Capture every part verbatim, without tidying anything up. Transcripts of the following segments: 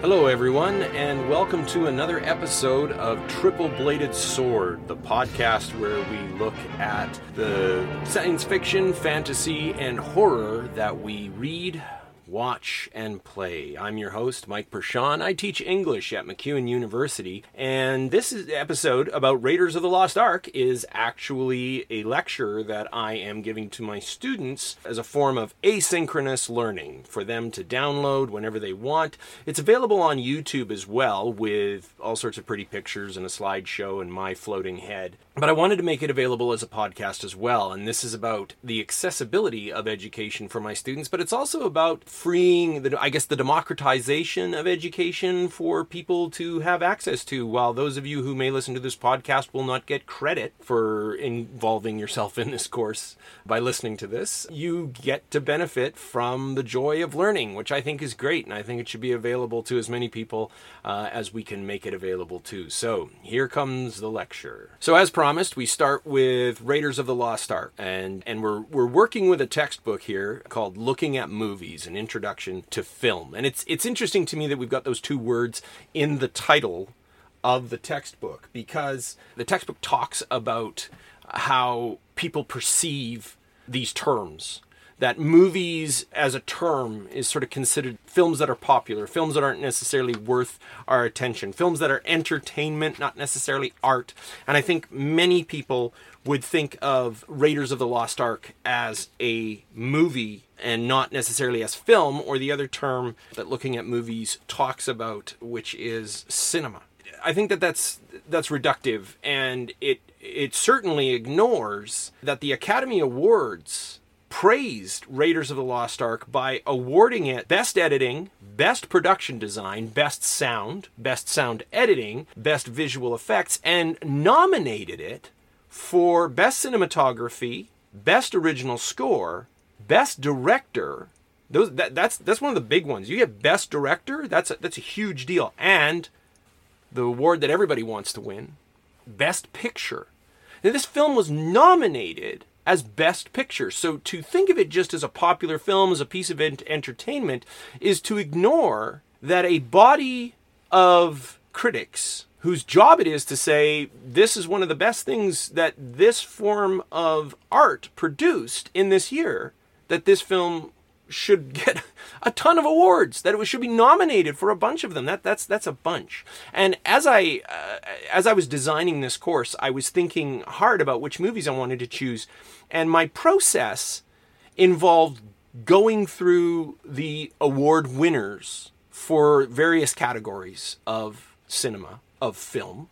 Hello everyone, and welcome to another episode of Triple Bladed Sword, the podcast where we look at the science fiction, fantasy, and horror that we read, watch, and play. I'm your host, Mike Pershawn. I teach English at McEwen University, and this is episode about Raiders of the Lost Ark is actually a lecture that I am giving to my students as a form of asynchronous learning for them to download whenever they want. It's available on YouTube as well, with all sorts of pretty pictures and a slideshow and my floating head. But I wanted to make it available as a podcast as well, and this is about the accessibility of education for my students, but it's also about freeing, the, I guess, the democratization of education for people to have access to, while those of you who may listen to this podcast will not get credit for involving yourself in this course by listening to this. You get to benefit from the joy of learning, which I think is great, and I think it should be available to as many people uh, as we can make it available to. So here comes the lecture. So as promised, we start with Raiders of the Lost Ark, and, and we're, we're working with a textbook here called Looking at Movies, an Introduction to Film. And it's it's interesting to me that we've got those two words in the title of the textbook, because the textbook talks about how people perceive these terms, that movies as a term is sort of considered films that are popular, films that aren't necessarily worth our attention, films that are entertainment, not necessarily art. And I think many people would think of Raiders of the Lost Ark as a movie and not necessarily as film, or the other term that Looking at Movies talks about, which is cinema. I think that that's, that's reductive, and it it certainly ignores that the Academy Awards praised Raiders of the Lost Ark by awarding it Best Editing, Best Production Design, Best Sound, Best Sound Editing, Best Visual Effects, and nominated it for Best Cinematography, Best Original Score, Best Director. Those that, that's that's one of the big ones. You get Best Director, that's a, that's a huge deal. And the award that everybody wants to win, Best Picture. Now, this film was nominated as Best Picture. So to think of it just as a popular film, as a piece of ent- entertainment, is to ignore that a body of critics whose job it is to say, this is one of the best things that this form of art produced in this year, that this film should get a ton of awards, that it should be nominated for a bunch of them. That that's that's a bunch. And as I uh, as I was designing this course, I was thinking hard about which movies I wanted to choose, and my process involved going through the award winners for various categories of cinema, of film,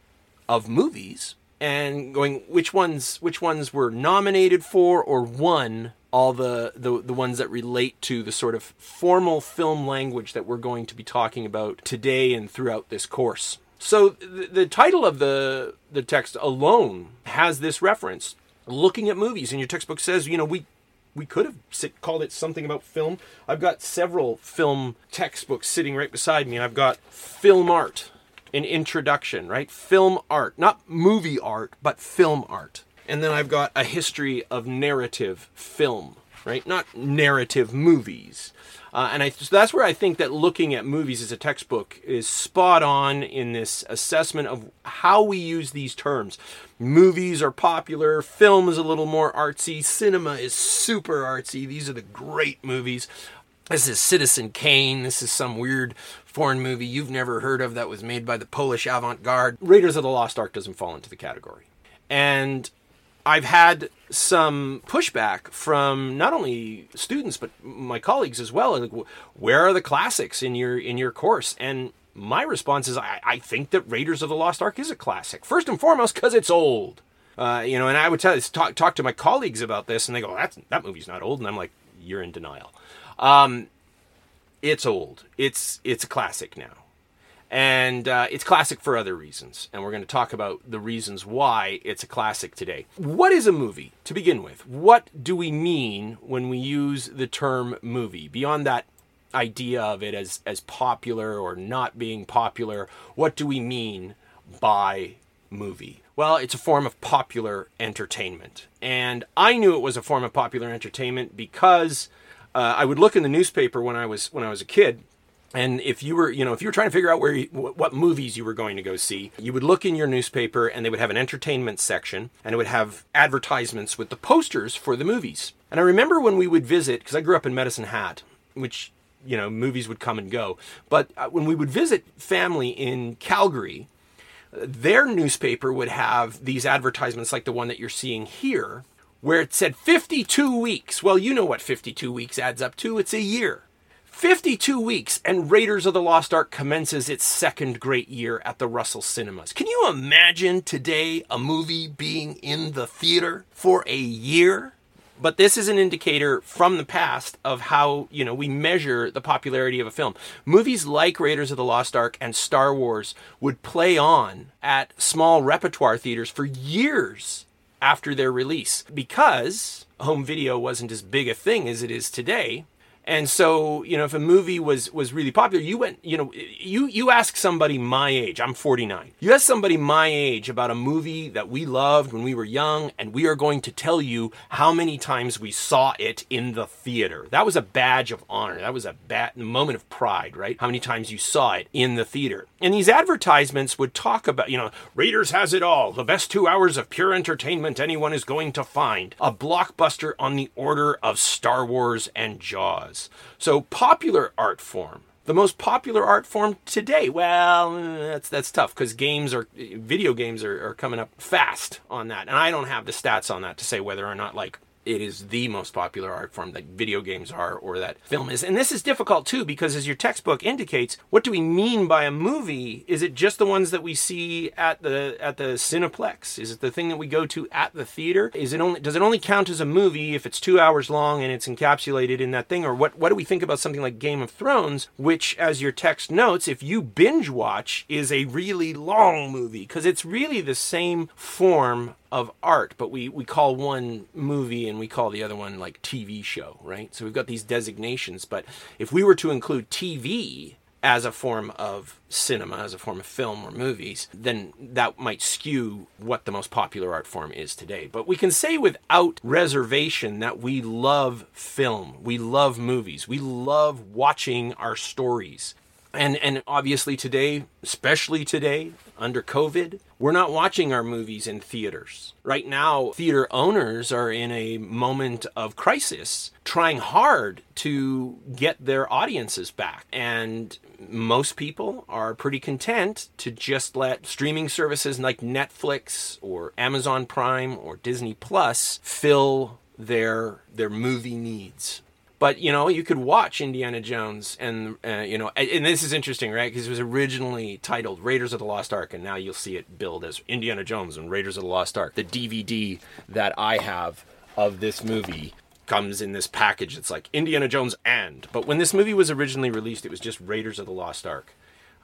of movies, and going which ones which ones were nominated for or won all the, the, the ones that relate to the sort of formal film language that we're going to be talking about today and throughout this course. So the, the title of the, the text alone has this reference, Looking at Movies, and your textbook says, you know, we we could have sit, called it something about film. I've got several film textbooks sitting right beside me, and I've got Film Art, an introduction, right? Film art, not movie art, but film art. And then I've got a history of narrative film, right? Not narrative movies. Uh, and I, so that's where I think that Looking at Movies as a textbook is spot on in this assessment of how we use these terms. Movies are popular, film is a little more artsy, cinema is super artsy, these are the great movies. This is Citizen Kane. This is some weird foreign movie you've never heard of that was made by the Polish avant-garde. Raiders of the Lost Ark doesn't fall into the category. And I've had some pushback from not only students, but my colleagues as well. Like, where are the classics in your in your course? And my response is, I, I think that Raiders of the Lost Ark is a classic. First and foremost, because it's old. Uh, you know, and I would tell, talk, talk to my colleagues about this, and they go, That's, that movie's not old. And I'm like, you're in denial. Um, it's old. It's it's a classic now. And uh, it's classic for other reasons. And we're going to talk about the reasons why it's a classic today. What is a movie to begin with? What do we mean when we use the term movie? Beyond that idea of it as, as popular or not being popular, what do we mean by movie? Well, it's a form of popular entertainment. And I knew it was a form of popular entertainment because uh, I would look in the newspaper when I was when I was a kid, And if you were, you know, if you were trying to figure out where, you, what movies you were going to go see, you would look in your newspaper, and they would have an entertainment section, and it would have advertisements with the posters for the movies. And I remember when we would visit, because I grew up in Medicine Hat, which, you know, movies would come and go. But when we would visit family in Calgary, their newspaper would have these advertisements like the one that you're seeing here, where it said fifty-two weeks. Well, you know what fifty-two weeks adds up to. It's a year. fifty-two weeks, and Raiders of the Lost Ark commences its second great year at the Russell Cinemas. Can you imagine today a movie being in the theater for a year? But this is an indicator from the past of how, you know, we measure the popularity of a film. Movies like Raiders of the Lost Ark and Star Wars would play on at small repertoire theaters for years after their release, because home video wasn't as big a thing as it is today. And so, you know, if a movie was was really popular, you went, you know, you you ask somebody my age, I'm forty-nine. You ask somebody my age about a movie that we loved when we were young, and we are going to tell you how many times we saw it in the theater. That was a badge of honor. That was a ba- moment of pride, right? How many times you saw it in the theater. And these advertisements would talk about, you know, Raiders has it all. The best two hours of pure entertainment anyone is going to find. A blockbuster on the order of Star Wars and Jaws. So popular art form, the most popular art form today. Well, that's that's tough because games are, video games are, are coming up fast on that. And I don't have the stats on that to say whether or not like it is the most popular art form that video games are or that film is. And this is difficult too because as your textbook indicates, what do we mean by a movie? Is it just the ones that we see at the at the Cineplex? Is it the thing that we go to at the theater? Is it only does it only count as a movie if it's two hours long and it's encapsulated in that thing? Or what, what do we think about something like Game of Thrones, which as your text notes, if you binge watch, is a really long movie because it's really the same form of art, but we, we call one movie and we call the other one like T V show, right? So we've got these designations, but if we were to include T V as a form of cinema, as a form of film or movies, then that might skew what the most popular art form is today. But we can say without reservation that we love film, we love movies, we love watching our stories. And and obviously today, especially today, under COVID, we're not watching our movies in theaters. Right now, theater owners are in a moment of crisis, trying hard to get their audiences back. And most people are pretty content to just let streaming services like Netflix or Amazon Prime or Disney Plus fill their their movie needs. But, you know, you could watch Indiana Jones and, uh, you know, and this is interesting, right? Because it was originally titled Raiders of the Lost Ark, and now you'll see it billed as Indiana Jones and Raiders of the Lost Ark. The D V D that I have of this movie comes in this package. It's like Indiana Jones and. But when this movie was originally released, it was just Raiders of the Lost Ark.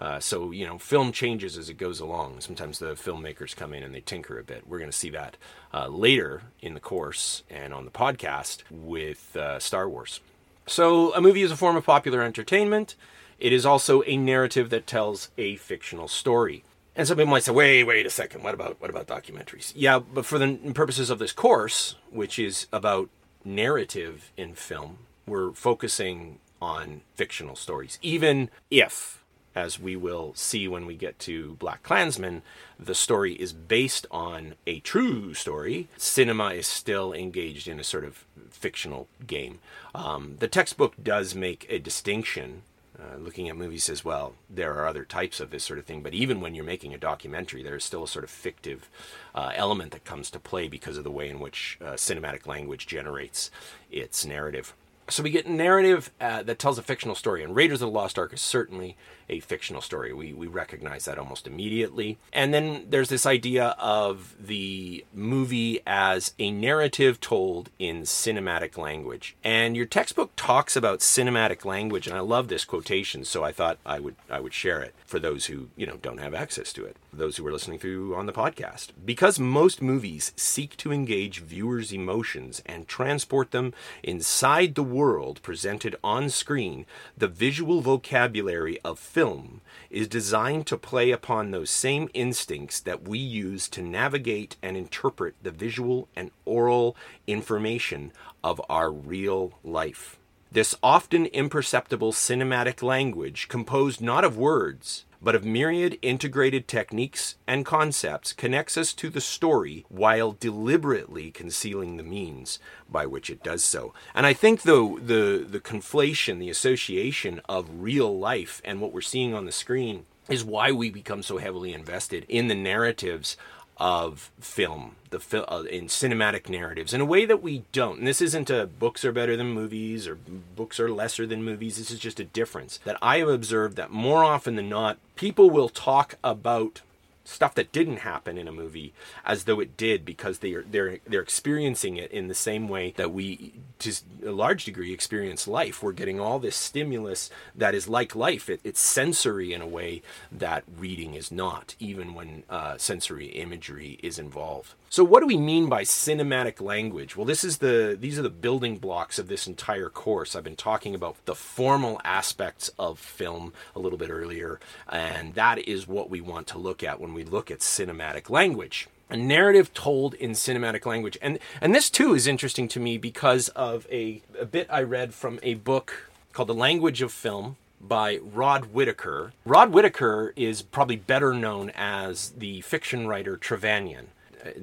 Uh, so, you know, film changes as it goes along. Sometimes the filmmakers come in and they tinker a bit. We're going to see that uh, later in the course and on the podcast with uh, Star Wars. So a movie is a form of popular entertainment. It is also a narrative that tells a fictional story. And some people might say, wait, wait a second. What about, what about documentaries? Yeah, but for the purposes of this course, which is about narrative in film, we're focusing on fictional stories, even if, as we will see when we get to BlacKkKlansman, the story is based on a true story. Cinema is still engaged in a sort of fictional game. Um, the textbook does make a distinction. Uh, looking at movies as well, there are other types of this sort of thing. But even when you're making a documentary, there is still a sort of fictive uh, element that comes to play because of the way in which uh, cinematic language generates its narrative. So we get a narrative uh, that tells a fictional story, and Raiders of the Lost Ark is certainly a fictional story. We we recognize that almost immediately. And then there's this idea of the movie as a narrative told in cinematic language. And your textbook talks about cinematic language, and I love this quotation, so I thought I would I would share it for those who, you know, don't have access to it, those who are listening through on the podcast. Because most movies seek to engage viewers' emotions and transport them inside the world world presented on screen, the visual vocabulary of film is designed to play upon those same instincts that we use to navigate and interpret the visual and oral information of our real life. This often imperceptible cinematic language, composed not of words, but of myriad integrated techniques and concepts, connects us to the story while deliberately concealing the means by which it does so. And I think, though, the, the conflation, the association of real life and what we're seeing on the screen is why we become so heavily invested in the narratives of film, the fil- uh, in cinematic narratives, in a way that we don't. And this isn't a books are better than movies or books are lesser than movies. This is just a difference that I have observed, that more often than not, people will talk about stuff that didn't happen in a movie as though it did, because they are, they're they're experiencing it in the same way that we, to a large degree, experience life. We're getting all this stimulus that is like life. It, it's sensory in a way that reading is not, even when uh, sensory imagery is involved. So what do we mean by cinematic language? Well, this is the these are the building blocks of this entire course. I've been talking about the formal aspects of film a little bit earlier, and that is what we want to look at when we look at cinematic language. A narrative told in cinematic language. And and this too is interesting to me because of a, a bit I read from a book called The Language of Film by Rod Whitaker. Rod Whitaker is probably better known as the fiction writer Trevanion.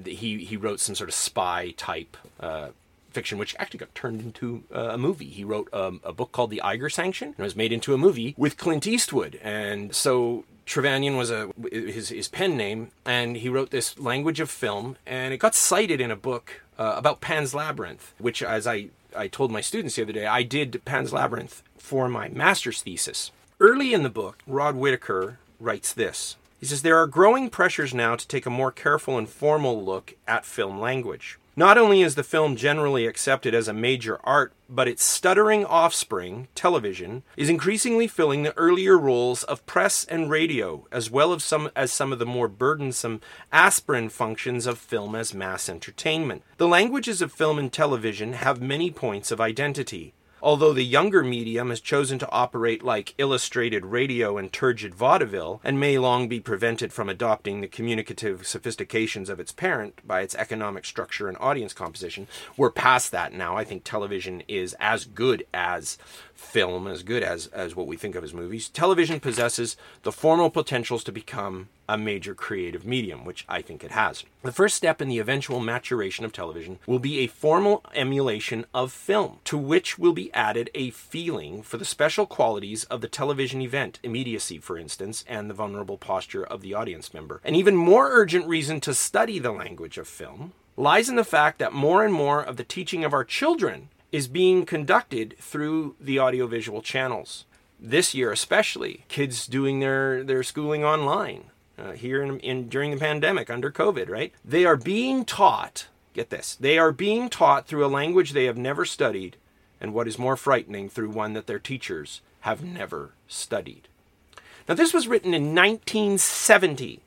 He he wrote some sort of spy type uh, fiction, which actually got turned into uh, a movie. He wrote um, a book called The Iger Sanction, and it was made into a movie with Clint Eastwood. And so Trevanion was a his his pen name, and he wrote this Language of Film, and it got cited in a book uh, about Pan's Labyrinth, which, as I, I told my students the other day, I did Pan's Labyrinth for my master's thesis. Early in the book, Rod Whitaker writes this. He says, there are growing pressures now to take a more careful and formal look at film language. Not only is the film generally accepted as a major art, but its stuttering offspring, television, is increasingly filling the earlier roles of press and radio, as well as some, as some of the more burdensome aspirin functions of film as mass entertainment. The languages of film and television have many points of identity. Although the younger medium has chosen to operate like illustrated radio and turgid vaudeville, and may long be prevented from adopting the communicative sophistications of its parent by its economic structure and audience composition, we're past that now. I think television is as good as film, as good as, as what we think of as movies. Television possesses the formal potentials to become a major creative medium, which I think it has. The first step in the eventual maturation of television will be a formal emulation of film, to which will be added a feeling for the special qualities of the television event, immediacy, for instance, and the vulnerable posture of the audience member. An even more urgent reason to study the language of film lies in the fact that more and more of the teaching of our children is being conducted through the audiovisual channels. This year especially, kids doing their, their schooling online. Uh, here in, in during the pandemic, under COVID, right? They are being taught, get this, they are being taught through a language they have never studied, and what is more frightening, through one that their teachers have never studied. Now, this was written in nineteen seventy,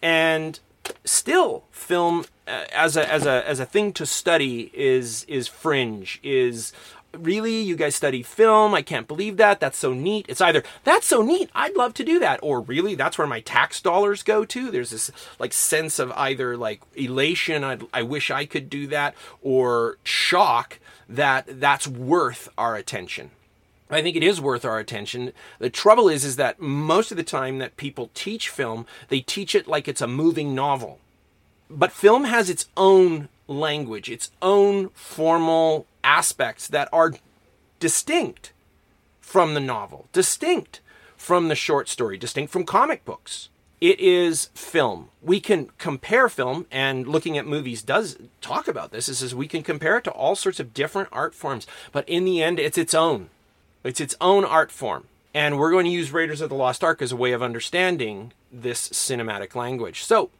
and still film uh, as a as a as a thing to study is is fringe, is really, you guys study film? I can't believe that. That's so neat. It's either, that's so neat, I'd love to do that, or really, that's where my tax dollars go to. There's this like sense of either like elation, I'd, I wish I could do that, or shock that that's worth our attention. I think it is worth our attention. The trouble is, is that most of the time that people teach film, they teach it like it's a moving novel. But film has its own language, its own formal aspects that are distinct from the novel, distinct from the short story, distinct from comic books. It is film. We can compare film, and looking at movies does talk about this, is, is we can compare it to all sorts of different art forms, but in the end, it's its own. It's its own art form. And we're going to use Raiders of the Lost Ark as a way of understanding this cinematic language. So,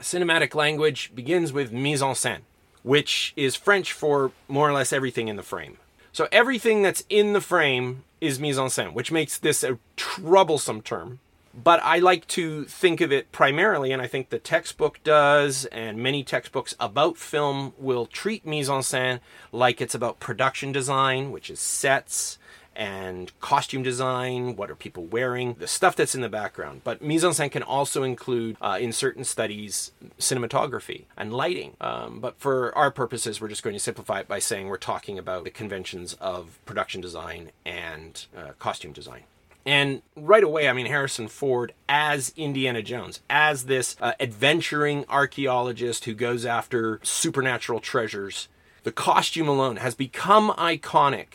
cinematic language begins with mise en scène, which is French for more or less everything in the frame. So everything that's in the frame is mise en scène, which makes this a troublesome term. But I like to think of it primarily, and I think the textbook does, and many textbooks about film will treat mise en scène like it's about production design, which is sets, and costume design, what are people wearing, the stuff that's in the background. But mise-en-scène can also include, uh, in certain studies, cinematography and lighting. Um, but for our purposes, we're just going to simplify it by saying we're talking about the conventions of production design and uh, costume design. And right away, I mean, Harrison Ford as Indiana Jones, as this uh, adventuring archaeologist who goes after supernatural treasures, the costume alone has become iconic.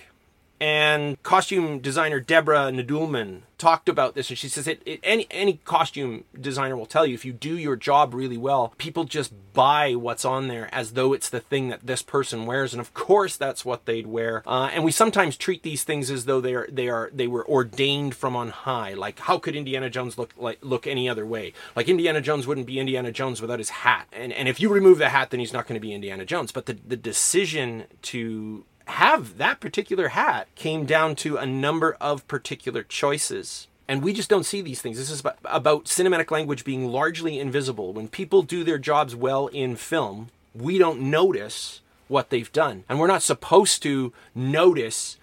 And costume designer Deborah Needleman talked about this, and she says it, it, any any costume designer will tell you, if you do your job really well, people just buy what's on there as though it's the thing that this person wears, and of course that's what they'd wear. Uh, and we sometimes treat these things as though they are they are they were ordained from on high. Like, how could Indiana Jones look like look any other way? Like, Indiana Jones wouldn't be Indiana Jones without his hat, and and if you remove the hat, then he's not going to be Indiana Jones. But the the decision to have that particular hat came down to a number of particular choices. And we just don't see these things. This is about, about cinematic language being largely invisible. When people do their jobs well in film, we don't notice what they've done. And we're not supposed to notice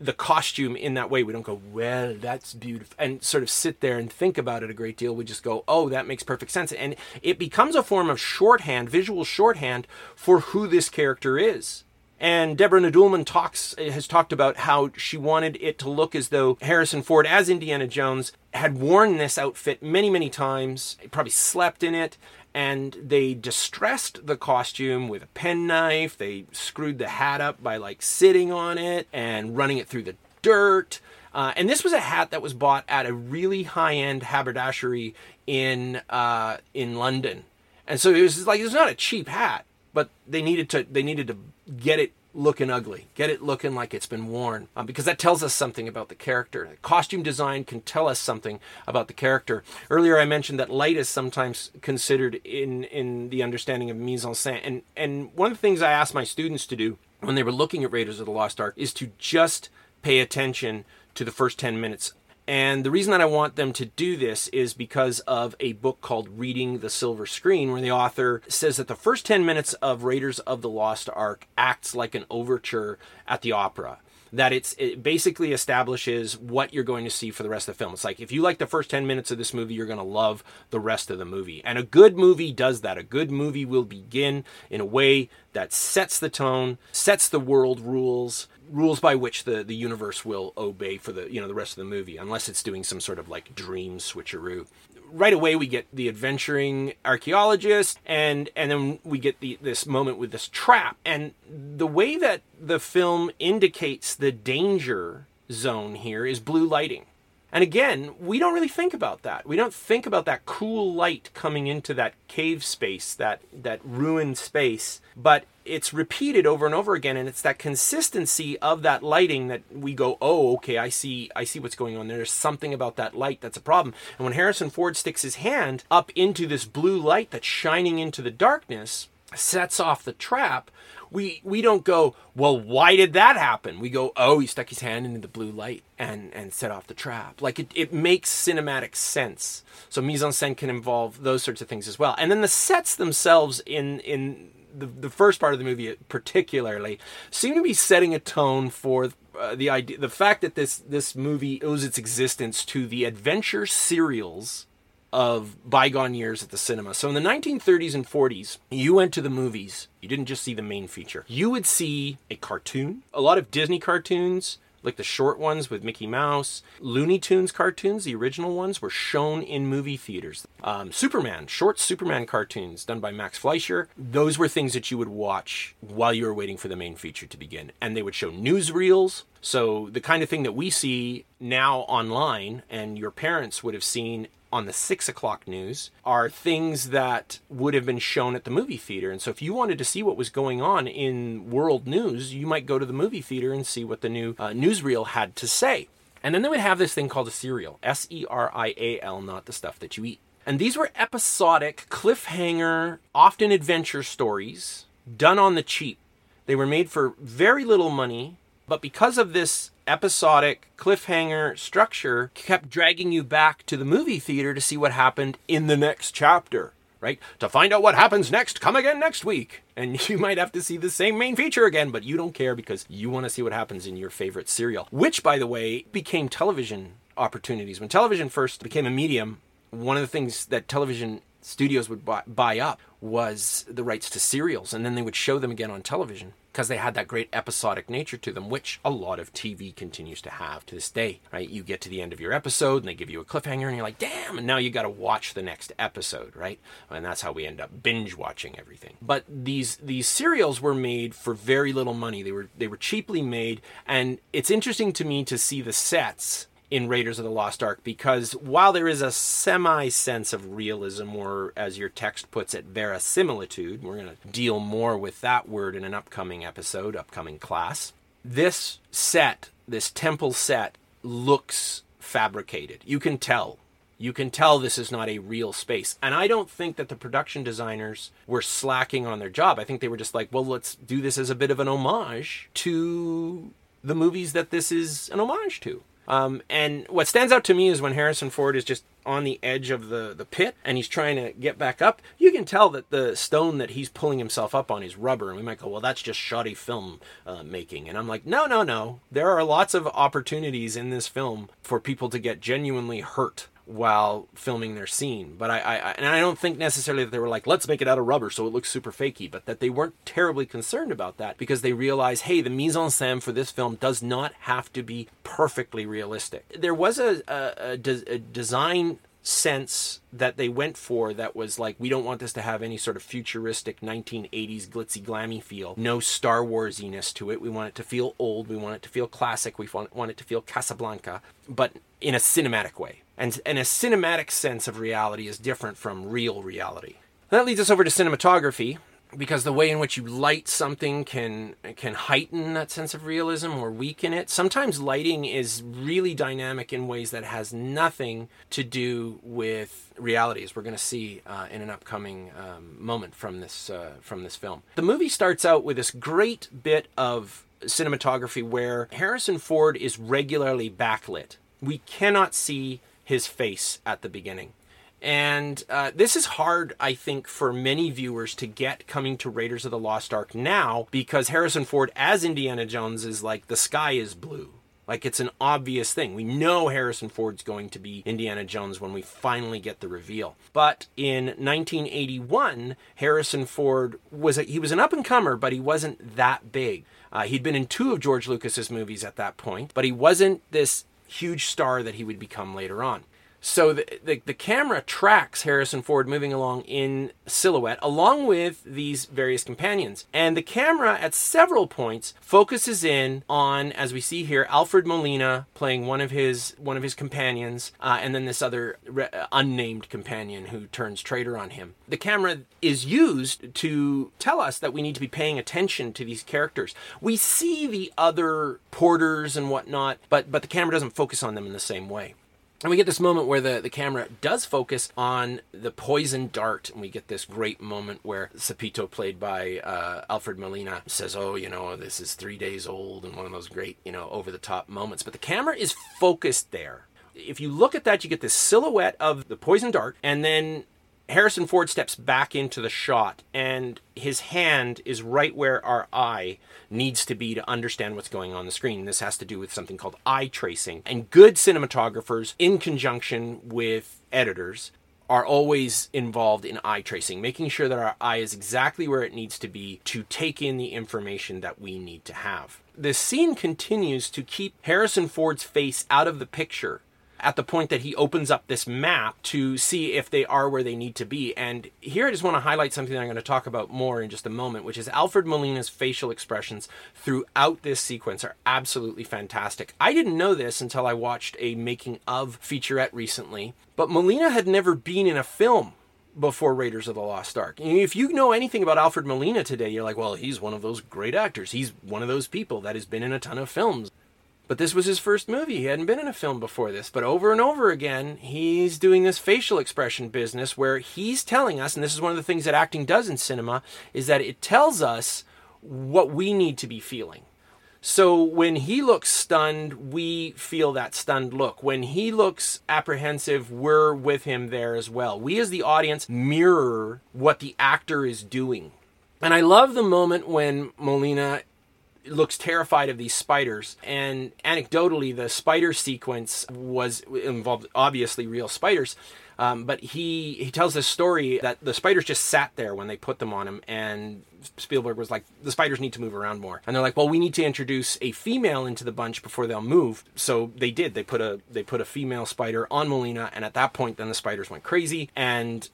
the costume in that way. We don't go, well, that's beautiful, and sort of sit there and think about it a great deal. We just go, oh, that makes perfect sense. And it becomes a form of shorthand, visual shorthand, for who this character is. And Deborah Needleman talks has talked about how she wanted it to look as though Harrison Ford as Indiana Jones had worn this outfit many, many times, probably slept in it, and they distressed the costume with a penknife. They screwed the hat up by like sitting on it and running it through the dirt. Uh, and this was a hat that was bought at a really high-end haberdashery in uh, in London. And so it was like, it was not a cheap hat, but they needed to they needed to get it looking ugly, get it looking like it's been worn, um, because that tells us something about the character. Costume design can tell us something about the character. Earlier I mentioned that light is sometimes considered in, in the understanding of mise-en-scène. And, and one of the things I asked my students to do when they were looking at Raiders of the Lost Ark is to just pay attention to the first ten minutes. And the reason that I want them to do this is because of a book called Reading the Silver Screen, where the author says that the first ten minutes of Raiders of the Lost Ark acts like an overture at the opera. That it's it basically establishes what you're going to see for the rest of the film. It's like, if you like the first ten minutes of this movie, you're going to love the rest of the movie. And a good movie does that. A good movie will begin in a way that sets the tone, sets the world rules, rules by which the, the universe will obey for the, you know, the rest of the movie, unless it's doing some sort of like dream switcheroo. Right away we get the adventuring archaeologist, and and then we get the this moment with this trap. And the way that the film indicates the danger zone here is blue lighting. And again, we don't really think about that. We don't think about that cool light coming into that cave space, that that ruined space, but it's repeated over and over again, and it's that consistency of that lighting that we go, oh, okay, I see I see what's going on. There's something about that light that's a problem. And when Harrison Ford sticks his hand up into this blue light that's shining into the darkness, sets off the trap, we we don't go, well, why did that happen? We go, oh, he stuck his hand into the blue light and, and set off the trap. Like, it, it makes cinematic sense. So mise-en-scène can involve those sorts of things as well. And then the sets themselves in in... The, the first part of the movie particularly seem to be setting a tone for uh, the idea, the fact that this this movie owes its existence to the adventure serials of bygone years at the cinema. So in the nineteen thirties and forties, you went to the movies, you didn't just see the main feature. You would see a cartoon, a lot of Disney cartoons, like the short ones with Mickey Mouse. Looney Tunes cartoons, the original ones, were shown in movie theaters. Um, Superman, short Superman cartoons done by Max Fleischer. Those were things that you would watch while you were waiting for the main feature to begin. And they would show newsreels. So the kind of thing that we see now online, and your parents would have seen on the six o'clock news, are things that would have been shown at the movie theater. And so if you wanted to see what was going on in world news, you might go to the movie theater and see what the new uh, newsreel had to say. And then they would have this thing called a serial, S E R I A L, not the stuff that you eat. And these were episodic, cliffhanger, often adventure stories done on the cheap. They were made for very little money, but because of this episodic cliffhanger structure, kept dragging you back to the movie theater to see what happened in the next chapter. right? To find out what happens next, come again next week. And you might have to see the same main feature again, but you don't care because you want to see what happens in your favorite serial, which, by the way, became television opportunities. When television first became a medium, one of the things that television studios would buy, buy up was the rights to serials, and then they would show them again on television because they had that great episodic nature to them, which a lot of T V continues to have to this day, right? You get to the end of your episode and they give you a cliffhanger and you're like, damn, and now you got to watch the next episode, right? And that's how we end up binge watching everything. But these these serials were made for very little money. They were they were cheaply made, and it's interesting to me to see the sets in Raiders of the Lost Ark, because while there is a semi-sense of realism, or as your text puts it, verisimilitude, we're going to deal more with that word in an upcoming episode, upcoming class, this set, this temple set, looks fabricated. You can tell. You can tell this is not a real space. And I don't think that the production designers were slacking on their job. I think they were just like, well, let's do this as a bit of an homage to the movies that this is an homage to. Um, and what stands out to me is when Harrison Ford is just on the edge of the, the pit and he's trying to get back up, you can tell that the stone that he's pulling himself up on is rubber. And we might go, well, that's just shoddy film uh, making. And I'm like, no, no, no. There are lots of opportunities in this film for people to get genuinely hurt while filming their scene. But I, I, I and I don't think necessarily that they were like, let's make it out of rubber so it looks super fakey, but that they weren't terribly concerned about that because they realized, hey, the mise-en-scène for this film does not have to be perfectly realistic. There was a, a, a, de- a design sense that they went for that was like, we don't want this to have any sort of futuristic nineteen eighties glitzy glammy feel. No Star Wars-iness to it. We want it to feel old. We want it to feel classic. We want it to feel Casablanca, but in a cinematic way. And, and a cinematic sense of reality is different from real reality. And that leads us over to cinematography, because the way in which you light something can can heighten that sense of realism or weaken it. Sometimes lighting is really dynamic in ways that has nothing to do with reality, as we're going to see uh, in an upcoming um, moment from this uh, from this film. The movie starts out with this great bit of cinematography where Harrison Ford is regularly backlit. We cannot see his face at the beginning. And uh, this is hard, I think, for many viewers to get coming to Raiders of the Lost Ark now, because Harrison Ford as Indiana Jones is like, the sky is blue. Like, it's an obvious thing. We know Harrison Ford's going to be Indiana Jones when we finally get the reveal. But in nineteen eighty-one, Harrison Ford was a, he was an up-and-comer, but he wasn't that big. Uh, he'd been in two of George Lucas's movies at that point, but he wasn't this huge star that he would become later on. So the, the the camera tracks Harrison Ford moving along in silhouette along with these various companions. And the camera at several points focuses in on, as we see here, Alfred Molina playing one of his one of his companions, uh, and then this other re- unnamed companion who turns traitor on him. The camera is used to tell us that we need to be paying attention to these characters. We see the other porters and whatnot, but, but the camera doesn't focus on them in the same way. And we get this moment where the, the camera does focus on the poison dart. And we get this great moment where Sapito, played by uh, Alfred Molina, says, oh, you know, this is three days old, and one of those great, you know, over-the-top moments. But the camera is focused there. If you look at that, you get this silhouette of the poison dart, and then Harrison Ford steps back into the shot, and his hand is right where our eye needs to be to understand what's going on the screen. This has to do with something called eye tracing. And good cinematographers, in conjunction with editors, are always involved in eye tracing, making sure that our eye is exactly where it needs to be to take in the information that we need to have. This scene continues to keep Harrison Ford's face out of the picture at the point that he opens up this map to see if they are where they need to be. And here I just want to highlight something that I'm going to talk about more in just a moment, which is Alfred Molina's facial expressions throughout this sequence are absolutely fantastic. I didn't know this until I watched a making of featurette recently, but Molina had never been in a film before Raiders of the Lost Ark. If you know anything about Alfred Molina today, you're like, well, he's one of those great actors. He's one of those people that has been in a ton of films. But this was his first movie. He hadn't been in a film before this. But over and over again, he's doing this facial expression business where he's telling us, and this is one of the things that acting does in cinema, is that it tells us what we need to be feeling. So when he looks stunned, we feel that stunned look. When he looks apprehensive, we're with him there as well. We as the audience mirror what the actor is doing. And I love the moment when Molina looks terrified of these spiders. And anecdotally, the spider sequence was involved, obviously real spiders. Um, but he, he tells this story that the spiders just sat there when they put them on him. And Spielberg was like, the spiders need to move around more. And they're like, well, we need to introduce a female into the bunch before they'll move. So they did. They put a, they put a female spider on Molina. And at that point, then the spiders went crazy. And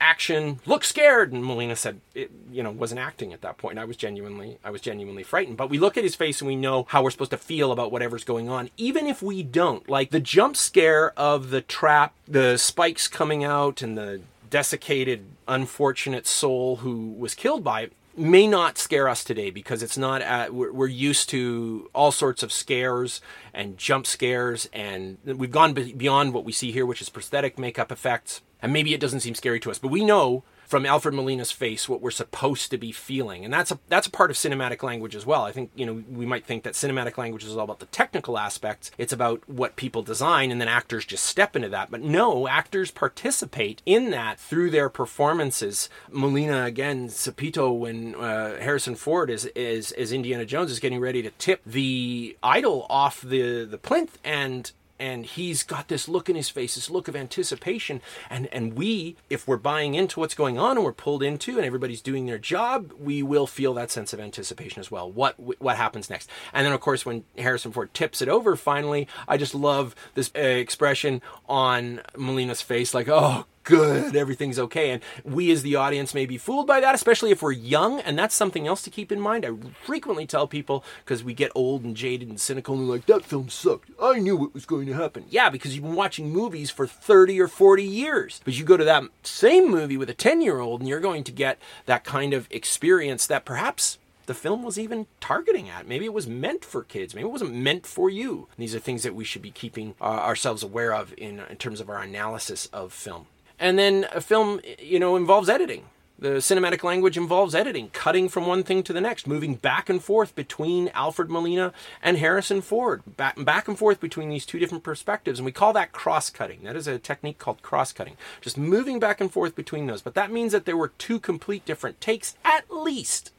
action, look scared. And Molina said, it, you know, wasn't acting at that point. I was genuinely, I was genuinely frightened. But we look at his face and we know how we're supposed to feel about whatever's going on, even if we don't. Like the jump scare of the trap, the spikes coming out and the desiccated, unfortunate soul who was killed by it may not scare us today because it's not, at, we're, we're used to all sorts of scares and jump scares. And we've gone be- beyond what we see here, which is prosthetic makeup effects. And maybe it doesn't seem scary to us, but we know from Alfred Molina's face what we're supposed to be feeling. And that's a that's a part of cinematic language as well. I think, you know, we might think that cinematic language is all about the technical aspects. It's about what people design and then actors just step into that. But no, actors participate in that through their performances. Molina, again, Sepito, when uh, Harrison Ford is, is, is Indiana Jones, is getting ready to tip the idol off the, the plinth, and And he's got this look in his face, this look of anticipation. And and we, if we're buying into what's going on and we're pulled into and everybody's doing their job, we will feel that sense of anticipation as well. What what happens next? And then, of course, when Harrison Ford tips it over, finally, I just love this uh, expression on Molina's face, like, oh, good, everything's okay. And we as the audience may be fooled by that, especially if we're young. And that's something else to keep in mind. I frequently tell people, because we get old and jaded and cynical and like, that film sucked, I knew it was going to happen. Yeah, because you've been watching movies for thirty or forty years. But you go to that same movie with a ten-year-old and you're going to get that kind of experience that perhaps the film was even targeting at. Maybe it was meant for kids. Maybe it wasn't meant for you. And these are things that we should be keeping uh, ourselves aware of in, in terms of our analysis of film. And then a film, you know, involves editing. The cinematic language involves editing, cutting from one thing to the next, moving back and forth between Alfred Molina and Harrison Ford, back and back and forth between these two different perspectives. And we call that cross-cutting. That is a technique called cross-cutting, just moving back and forth between those. But that means that there were two complete different takes, at least.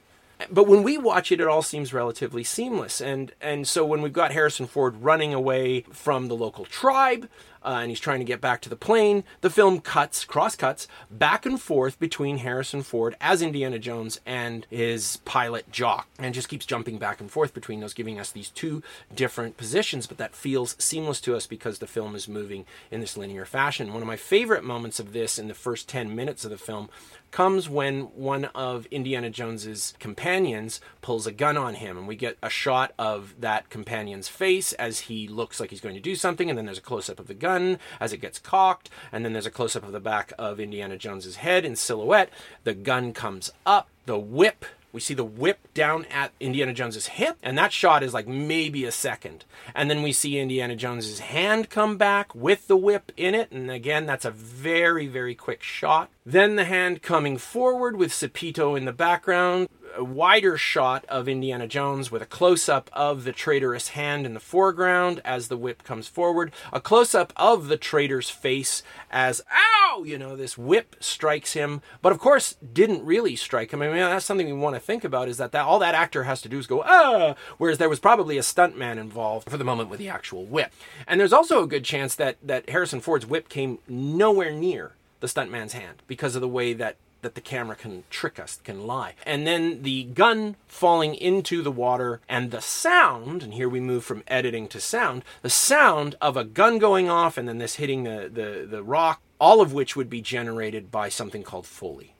But when we watch it, it all seems relatively seamless. And and so when we've got Harrison Ford running away from the local tribe, uh, and he's trying to get back to the plane, the film cuts, cross-cuts, back and forth between Harrison Ford as Indiana Jones and his pilot jock. And just keeps jumping back and forth between those, giving us these two different positions. But that feels seamless to us because the film is moving in this linear fashion. One of my favorite moments of this in the first ten minutes of the film comes when one of Indiana Jones's companions pulls a gun on him, and we get a shot of that companion's face as he looks like he's going to do something, and then there's a close-up of the gun as it gets cocked, and then there's a close-up of the back of Indiana Jones's head in silhouette. The gun comes up, the whip, we see the whip down at Indiana Jones's hip, and that shot is like maybe a second. And then we see Indiana Jones's hand come back with the whip in it, and again, that's a very, very quick shot. Then the hand coming forward with Sepito in the background, a wider shot of Indiana Jones with a close-up of the traitorous hand in the foreground as the whip comes forward, a close-up of the traitor's face as, ow, you know, this whip strikes him, but of course didn't really strike him. I mean, that's something we want to think about, is that, that all that actor has to do is go, ah, whereas there was probably a stuntman involved for the moment with the actual whip. And there's also a good chance that, that Harrison Ford's whip came nowhere near the stuntman's hand because of the way that that the camera can trick us, can lie. And then the gun falling into the water and the sound, and here we move from editing to sound, the sound of a gun going off and then this hitting the, the, the rock, all of which would be generated by something called Foley.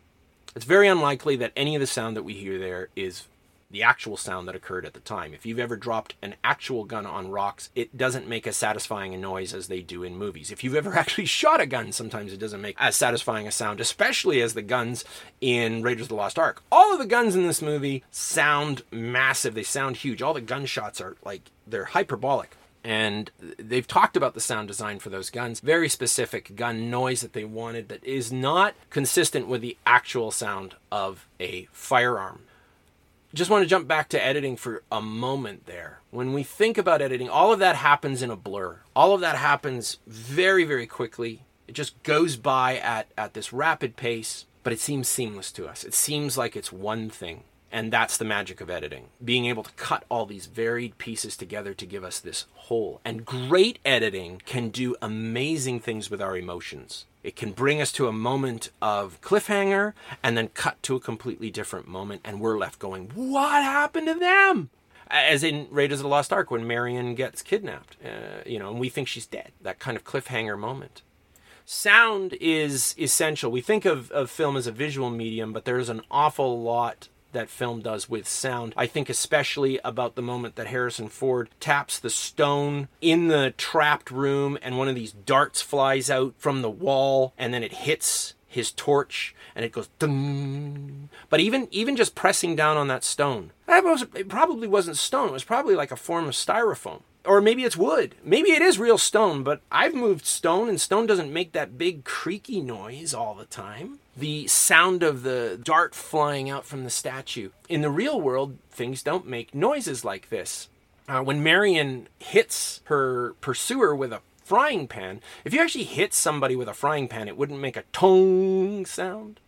It's very unlikely that any of the sound that we hear there is the actual sound that occurred at the time. If you've ever dropped an actual gun on rocks, it doesn't make as satisfying a noise as they do in movies. If you've ever actually shot a gun, sometimes it doesn't make as satisfying a sound, especially as the guns in Raiders of the Lost Ark. All of the guns in this movie sound massive. They sound huge. All the gunshots are like, they're hyperbolic. And they've talked about the sound design for those guns. Very specific gun noise that they wanted that is not consistent with the actual sound of a firearm. just want to jump back to editing for a moment there. When we think about editing, all of that happens in a blur. All of that happens very, very quickly. It just goes by at, at this rapid pace, but it seems seamless to us. It seems like it's one thing. And that's the magic of editing, being able to cut all these varied pieces together to give us this whole. And great editing can do amazing things with our emotions. It can bring us to a moment of cliffhanger and then cut to a completely different moment, and we're left going, what happened to them? As in Raiders of the Lost Ark, when Marion gets kidnapped, uh, you know, and we think she's dead. That kind of cliffhanger moment. Sound is essential. We think of, of film as a visual medium, but there's an awful lot that film does with sound. I think especially about the moment that Harrison Ford taps the stone in the trapped room and one of these darts flies out from the wall and then it hits his torch and it goes ding. But even even just pressing down on that stone, that was, it probably wasn't stone. It was probably like a form of styrofoam. Or maybe it's wood. Maybe it is real stone, but I've moved stone, and stone doesn't make that big creaky noise all the time. The sound of the dart flying out from the statue. In the real world, things don't make noises like this. Uh, when Marion hits her pursuer with a frying pan, if you actually hit somebody with a frying pan, it wouldn't make a tong sound.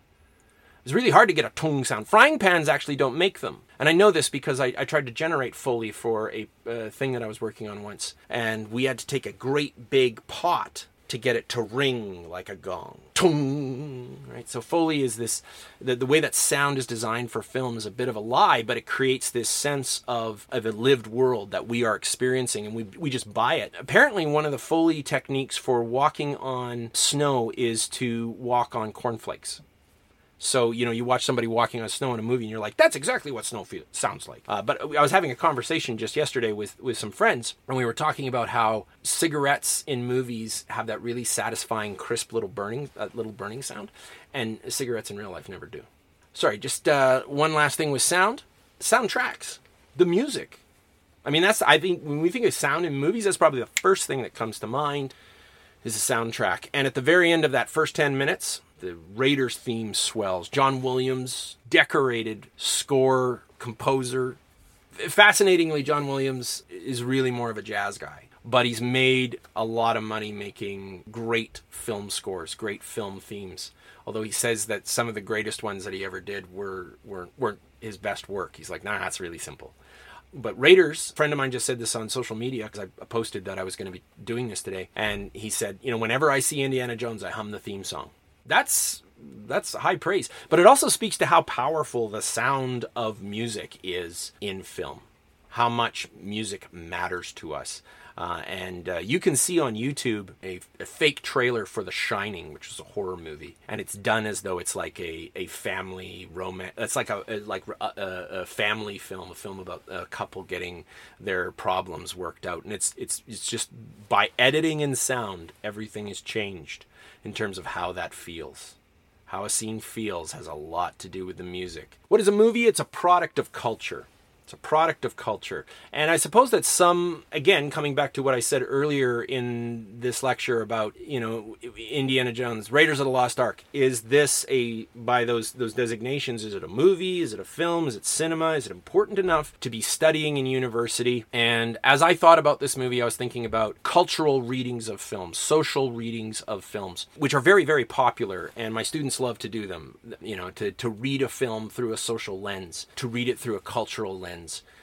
It's really hard to get a tong sound. Frying pans actually don't make them. And I know this because I, I tried to generate Foley for a uh, thing that I was working on once. And we had to take a great big pot to get it to ring like a gong. Tong, right? So Foley is this, the, the way that sound is designed for film is a bit of a lie, but it creates this sense of, of a lived world that we are experiencing, and we we just buy it. Apparently one of the Foley techniques for walking on snow is to walk on cornflakes. So, you know, you watch somebody walking on snow in a movie and you're like, that's exactly what snow feel- sounds like. Uh, but I was having a conversation just yesterday with, with some friends, and we were talking about how cigarettes in movies have that really satisfying, crisp little burning uh, little burning sound, and cigarettes in real life never do. Sorry, just uh, one last thing with sound. Soundtracks. The music. I mean, that's I think when we think of sound in movies, that's probably the first thing that comes to mind is a soundtrack. And at the very end of that first ten minutes... the Raiders theme swells. John Williams, decorated score composer. Fascinatingly, John Williams is really more of a jazz guy, but he's made a lot of money making great film scores, great film themes. Although he says that some of the greatest ones that he ever did were, were, weren't his best work. He's like, nah, that's really simple. But Raiders, a friend of mine just said this on social media because I posted that I was going to be doing this today. And he said, you know, whenever I see Indiana Jones, I hum the theme song. That's that's high praise. But it also speaks to how powerful the sound of music is in film, how much music matters to us. Uh, and uh, you can see on YouTube a, a fake trailer for The Shining, which is a horror movie. And it's done as though it's like a, a family romance. It's like, a, a, like a, a family film, a film about a couple getting their problems worked out. And it's it's it's just by editing and sound, everything is changed in terms of how that feels. How a scene feels has a lot to do with the music. What is a movie? It's a product of culture. It's a product of culture. And I suppose that some, again, coming back to what I said earlier in this lecture about, you know, Indiana Jones, Raiders of the Lost Ark, is this a, by those those designations, is it a movie? Is it a film? Is it cinema? Is it important enough to be studying in university? And as I thought about this movie, I was thinking about cultural readings of films, social readings of films, which are very, very popular. And my students love to do them, you know, to, to read a film through a social lens, to read it through a cultural lens.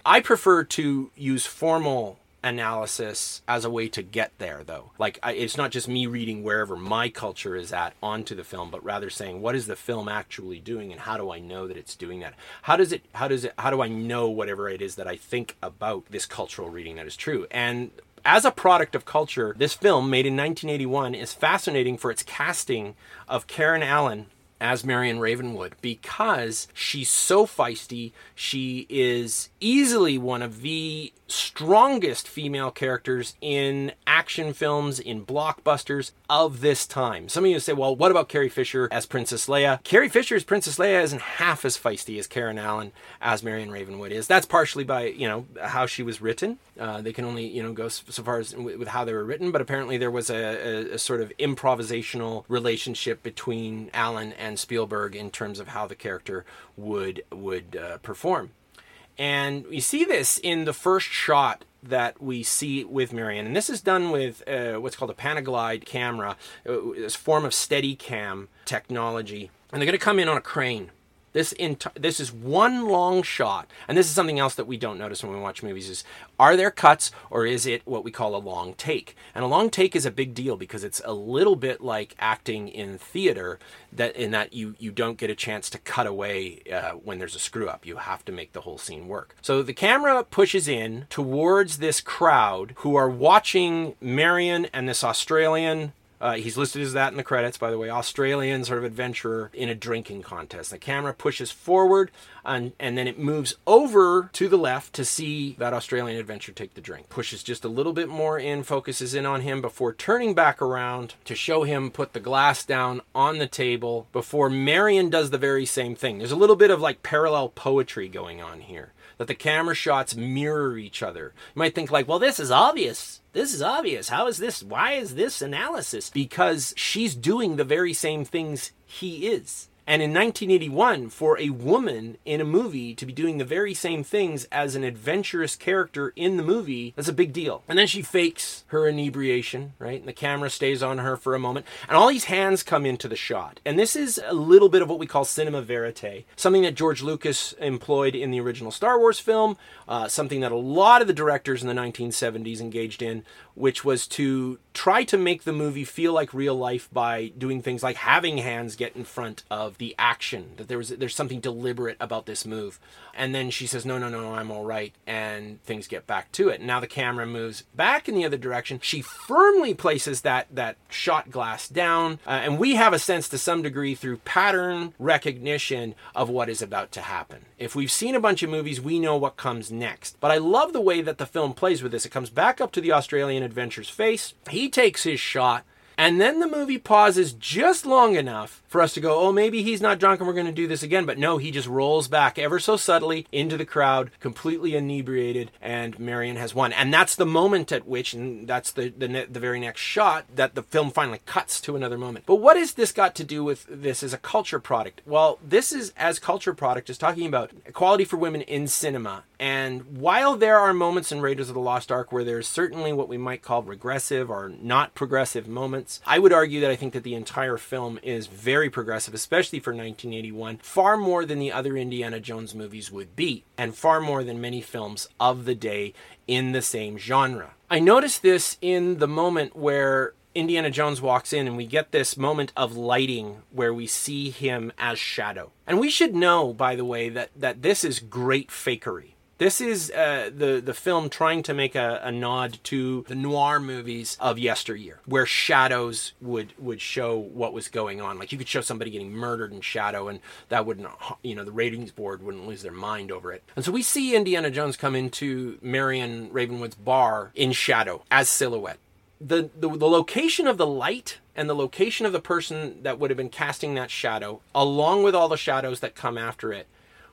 I prefer to use formal analysis as a way to get there, though. Like, I, it's not just me reading wherever my culture is at onto the film, but rather saying, what is the film actually doing, and how do I know that it's doing that? How does it? How does it? How do I know whatever it is that I think about this cultural reading that is true? And as a product of culture, this film made in nineteen eighty-one is fascinating for its casting of Karen Allen as Marion Ravenwood, because she's so feisty. She is easily one of the strongest female characters in action films, in blockbusters of this time. Some of you say, well, what about Carrie Fisher as Princess Leia? Carrie Fisher's Princess Leia isn't half as feisty as Karen Allen as Marion Ravenwood is. That's partially by, you know, how she was written. Uh, they can only, you know, go so far as w- with how they were written, but apparently there was a, a, a sort of improvisational relationship between Allen and Spielberg in terms of how the character would would uh, perform. And we see this in the first shot that we see with Marianne. And this is done with uh, what's called a Panaglide camera, this form of Steadicam technology. And they're going to come in on a crane. This enti- this is one long shot, and this is something else that we don't notice when we watch movies, is are there cuts, or is it what we call a long take? And a long take is a big deal because it's a little bit like acting in theater, that in that you, you don't get a chance to cut away uh, when there's a screw up. You have to make the whole scene work. So the camera pushes in towards this crowd who are watching Marion and this Australian. Uh, he's listed as that in the credits, by the way, Australian sort of adventurer in a drinking contest. The camera pushes forward, and, and then it moves over to the left to see that Australian adventurer take the drink. Pushes just a little bit more in, focuses in on him before turning back around to show him put the glass down on the table before Marion does the very same thing. There's a little bit of like parallel poetry going on here, that the camera shots mirror each other. You might think like, well, this is obvious. This is obvious. How is this? Why is this analysis? Because she's doing the very same things he is. And in nineteen eighty-one, for a woman in a movie to be doing the very same things as an adventurous character in the movie, that's a big deal. And then she fakes her inebriation, right? And the camera stays on her for a moment. And all these hands come into the shot. And this is a little bit of what we call cinema verite, something that George Lucas employed in the original Star Wars film, uh, something that a lot of the directors in the nineteen seventies engaged in, which was to try to make the movie feel like real life by doing things like having hands get in front of the action, that there was there's something deliberate about this move. And then she says, no, no, no, I'm all right. And things get back to it. And now the camera moves back in the other direction. She firmly places that, that shot glass down. Uh, and we have a sense to some degree through pattern recognition of what is about to happen. If we've seen a bunch of movies, we know what comes next. But I love the way that the film plays with this. It comes back up to the Australian adventurer's face. He takes his shot. And then the movie pauses just long enough for us to go, oh, maybe he's not drunk and we're going to do this again. But no, he just rolls back ever so subtly into the crowd, completely inebriated, and Marion has won. And that's the moment at which, and that's the, the, ne- the very next shot, that the film finally cuts to another moment. But what has this got to do with this as a culture product? Well, this is, as culture product, is talking about equality for women in cinema. And while there are moments in Raiders of the Lost Ark where there's certainly what we might call regressive or not progressive moments, I would argue that I think that the entire film is very progressive, especially for nineteen eighty-one, far more than the other Indiana Jones movies would be, and far more than many films of the day in the same genre. I noticed this in the moment where Indiana Jones walks in and we get this moment of lighting where we see him as Shadow. And we should know, by the way, that, that this is great fakery. This is uh, the, the film trying to make a, a nod to the noir movies of yesteryear, where shadows would, would show what was going on. Like, you could show somebody getting murdered in shadow, and that wouldn't, you know, the ratings board wouldn't lose their mind over it. And so we see Indiana Jones come into Marion Ravenwood's bar in shadow, as silhouette. The, the the location of the light and the location of the person that would have been casting that shadow, along with all the shadows that come after it,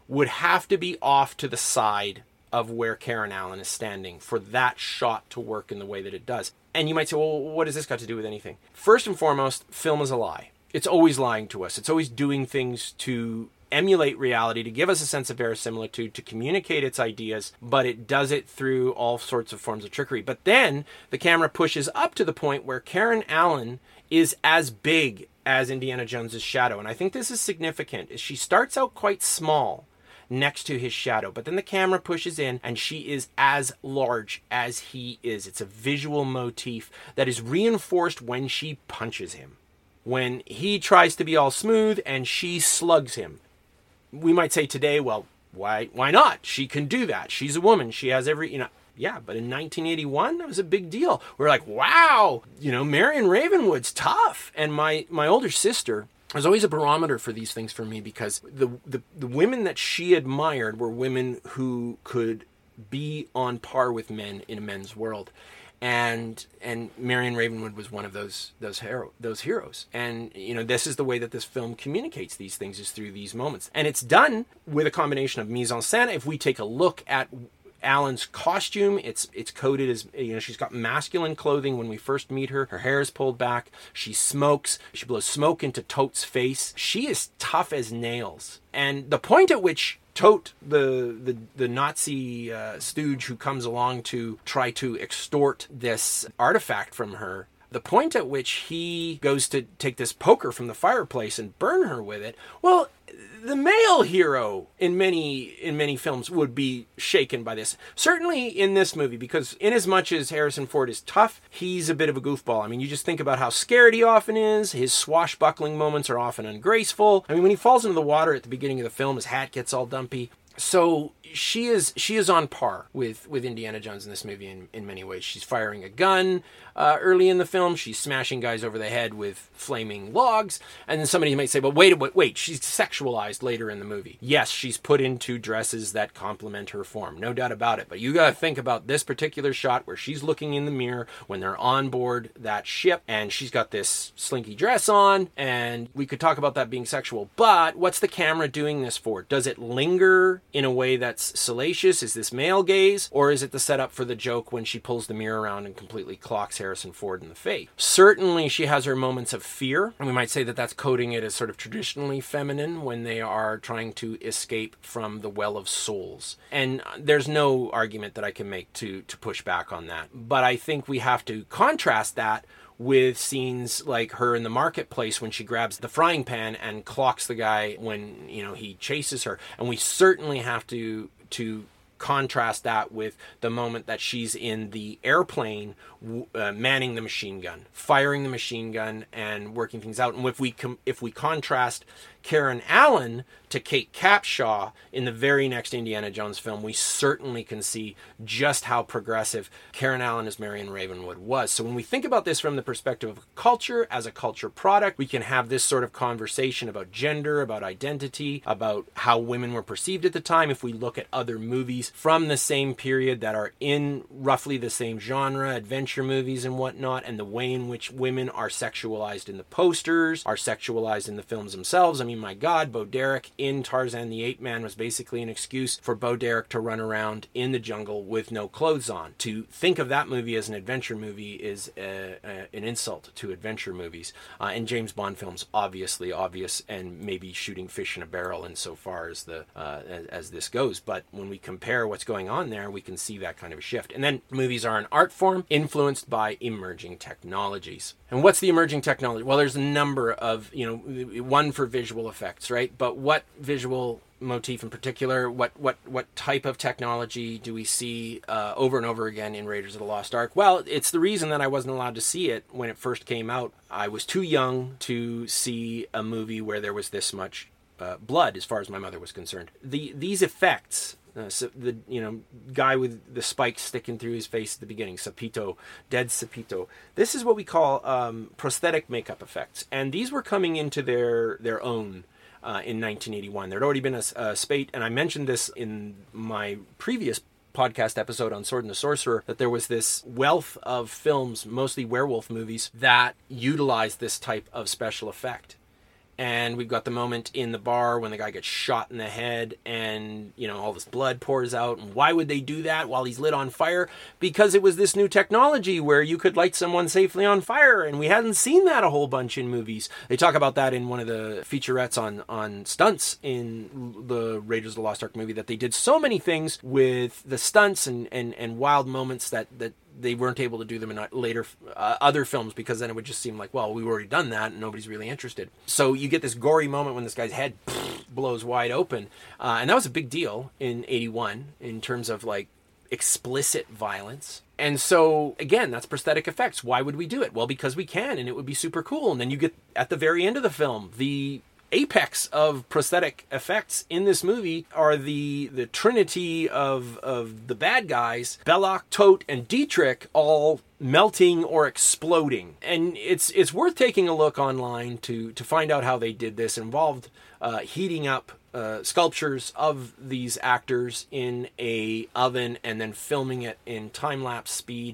would have to be off to the side of where Karen Allen is standing for that shot to work in the way that it does. And you might say, well, what has this got to do with anything? First and foremost, film is a lie. It's always lying to us. It's always doing things to emulate reality, to give us a sense of verisimilitude, to communicate its ideas, but it does it through all sorts of forms of trickery. But then the camera pushes up to the point where Karen Allen is as big as Indiana Jones's shadow. And I think this is significant. She starts out quite small, next to his shadow, but then the camera pushes in and she is as large as he is. It's a visual motif that is reinforced when she punches him, when he tries to be all smooth and she slugs him. We might say today, well, why why not? She can do that. She's a woman. She has every, you know. Yeah, but in nineteen eighty-one, that was a big deal. We're like, wow, you know, Marion Ravenwood's tough. And my my older sister was always a barometer for these things for me, because the, the the women that she admired were women who could be on par with men in a men's world, and and Marion Ravenwood was one of those those hero those heroes. And you know, this is the way that this film communicates these things, is through these moments, and it's done with a combination of mise en scène. If we take a look at Alan's costume. It's it's coded as, you know, she's got masculine clothing when we first meet her. Her hair is pulled back. She smokes. She blows smoke into Tote's face. She is tough as nails. And the point at which Tote, the the, the Nazi uh, stooge who comes along to try to extort this artifact from her, the point at which he goes to take this poker from the fireplace and burn her with it, well, the male hero in many in many films would be shaken by this. Certainly in this movie, because in as much as Harrison Ford is tough, he's a bit of a goofball. I mean, you just think about how scared he often is. His swashbuckling moments are often ungraceful. I mean, when he falls into the water at the beginning of the film, his hat gets all dumpy. So she is she is on par with, with Indiana Jones in this movie in, in many ways. She's firing a gun uh, early in the film. She's smashing guys over the head with flaming logs. And then somebody might say, well, wait, wait, wait, she's sexualized later in the movie. Yes, she's put into dresses that complement her form. No doubt about it. But you got to think about this particular shot where she's looking in the mirror when they're on board that ship. And she's got this slinky dress on. And we could talk about that being sexual. But what's the camera doing this for? Does it linger in a way that's salacious? Is this male gaze? Or is it the setup for the joke when she pulls the mirror around and completely clocks Harrison Ford in the face? Certainly she has her moments of fear, and we might say that that's coding it as sort of traditionally feminine when they are trying to escape from the Well of Souls. And there's no argument that I can make to, to push back on that. But I think we have to contrast that with scenes like her in the marketplace when she grabs the frying pan and clocks the guy when, you know, he chases her. And we certainly have to to contrast that with the moment that she's in the airplane uh, manning the machine gun, firing the machine gun and working things out. And if we com- if we contrast Karen Allen to Kate Capshaw in the very next Indiana Jones film, we certainly can see just how progressive Karen Allen as Marion Ravenwood was. So when we think about this from the perspective of culture, as a culture product, we can have this sort of conversation about gender, about identity, about how women were perceived at the time. If we look at other movies from the same period that are in roughly the same genre, adventure movies and whatnot, and the way in which women are sexualized in the posters, are sexualized in the films themselves. I mean, my God, Bo Derek in Tarzan the Ape Man was basically an excuse for Bo Derek to run around in the jungle with no clothes on. To think of that movie as an adventure movie is a, a, an insult to adventure movies. Uh, and James Bond films, obviously obvious, and maybe shooting fish in a barrel insofar as the uh, as, as this goes. But when we compare what's going on there, we can see that kind of a shift. And then movies are an art form influenced by emerging technologies. And what's the emerging technology? Well, there's a number of, you know, one for visual effects, right? But what visual motif in particular, what what what type of technology do we see uh, over and over again in Raiders of the Lost Ark? Well, it's the reason that I wasn't allowed to see it when it first came out. I was too young to see a movie where there was this much uh, blood, as far as my mother was concerned. The these effects. Uh, so the you know guy with the spikes sticking through his face at the beginning, Sapito, dead Sapito. This is what we call um, prosthetic makeup effects, and these were coming into their their own uh, in nineteen eighty-one. There'd already been a, a spate, and I mentioned this in my previous podcast episode on Sword and the Sorcerer, that there was this wealth of films, mostly werewolf movies, that utilized this type of special effect. And we've got the moment in the bar when the guy gets shot in the head and, you know, all this blood pours out. And why would they do that while he's lit on fire? Because it was this new technology where you could light someone safely on fire. And we hadn't seen that a whole bunch in movies. They talk about that in one of the featurettes on, on stunts in the Raiders of the Lost Ark movie, that they did so many things with the stunts and, and, and wild moments that, that they weren't able to do them in later uh, other films, because then it would just seem like, well, we've already done that and nobody's really interested. So you get this gory moment when this guy's head pff, blows wide open. Uh, and that was a big deal in eighty-one in terms of like explicit violence. And so, again, that's prosthetic effects. Why would we do it? Well, because we can, and it would be super cool. And then you get, at the very end of the film, the apex of prosthetic effects in this movie are the the trinity of of the bad guys, Belloc, Tote, and Dietrich, all melting or exploding. And it's it's worth taking a look online to to find out how they did this. It involved uh, heating up Uh, sculptures of these actors in a oven and then filming it in time-lapse speed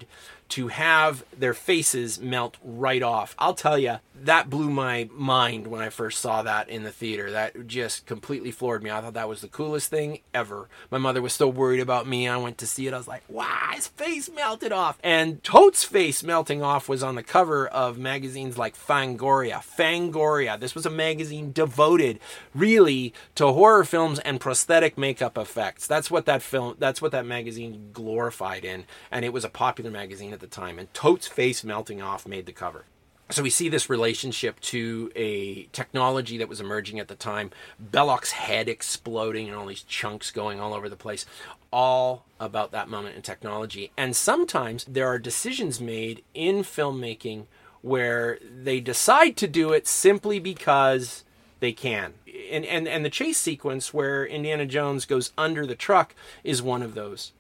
to have their faces melt right off. I'll tell you, that blew my mind when I first saw that in the theater. That just completely floored me. I thought that was the coolest thing ever. My mother was so worried about me. I went to see it. I was like, wow, his face melted off. And Toad's face melting off was on the cover of magazines like Fangoria. Fangoria. This was a magazine devoted really to horror films and prosthetic makeup effects. That's what that film, that's what that magazine glorified in. And it was a popular magazine at the time. And Toad's face melting off made the cover. So we see this relationship to a technology that was emerging at the time. Belloc's head exploding and all these chunks going all over the place. All about that moment in technology. And sometimes there are decisions made in filmmaking where they decide to do it simply because they can. And, and, and the chase sequence where Indiana Jones goes under the truck is one of those.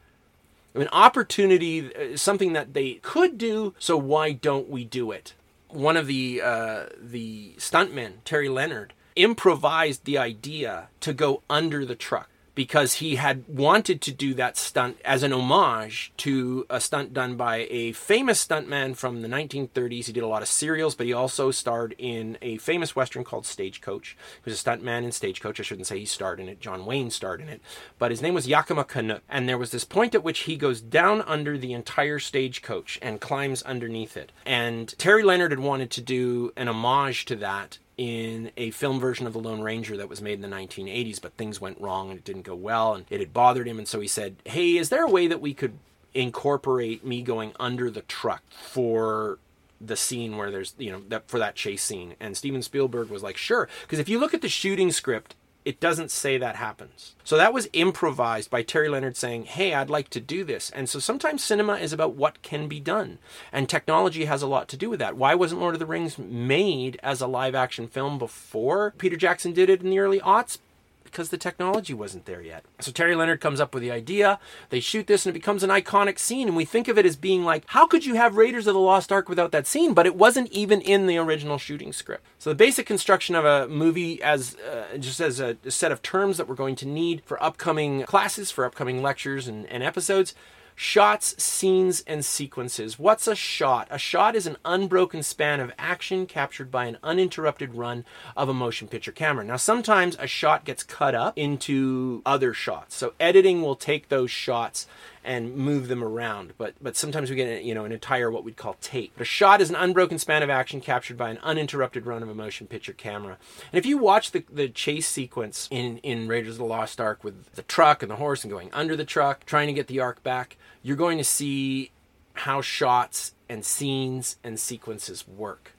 An opportunity, something that they could do, so why don't we do it? One of the uh, the stuntmen, Terry Leonard, improvised the idea to go under the truck because he had wanted to do that stunt as an homage to a stunt done by a famous stuntman from the nineteen thirties. He did a lot of serials, but he also starred in a famous Western called Stagecoach. He was a stuntman in Stagecoach. I shouldn't say he starred in it. John Wayne starred in it. But his name was Yakima Canuck. And there was this point at which he goes down under the entire stagecoach and climbs underneath it. And Terry Leonard had wanted to do an homage to that in a film version of The Lone Ranger that was made in the nineteen eighties, but things went wrong and it didn't go well, and it had bothered him, and so he said, hey, is there a way that we could incorporate me going under the truck for the scene where there's, you know, that for that chase scene? And Steven Spielberg was like, sure, because if you look at the shooting script, it doesn't say that happens. So that was improvised by Terry Leonard saying, hey, I'd like to do this. And so sometimes cinema is about what can be done. And technology has a lot to do with that. Why wasn't Lord of the Rings made as a live action film before Peter Jackson did it in the early aughts? Because the technology wasn't there yet. So Terry Leonard comes up with the idea. They shoot this and it becomes an iconic scene. And we think of it as being like, how could you have Raiders of the Lost Ark without that scene? But it wasn't even in the original shooting script. So the basic construction of a movie as uh, just as a set of terms that we're going to need for upcoming classes, for upcoming lectures and, and episodes. Shots, scenes, and sequences. What's a shot? A shot is an unbroken span of action captured by an uninterrupted run of a motion picture camera. Now, sometimes a shot gets cut up into other shots. So editing will take those shots and move them around. But but sometimes we get, you know, an entire what we'd call tape. But a shot is an unbroken span of action captured by an uninterrupted run of a motion picture camera. And if you watch the, the chase sequence in, in Raiders of the Lost Ark with the truck and the horse and going under the truck, trying to get the Ark back, you're going to see how shots and scenes and sequences work.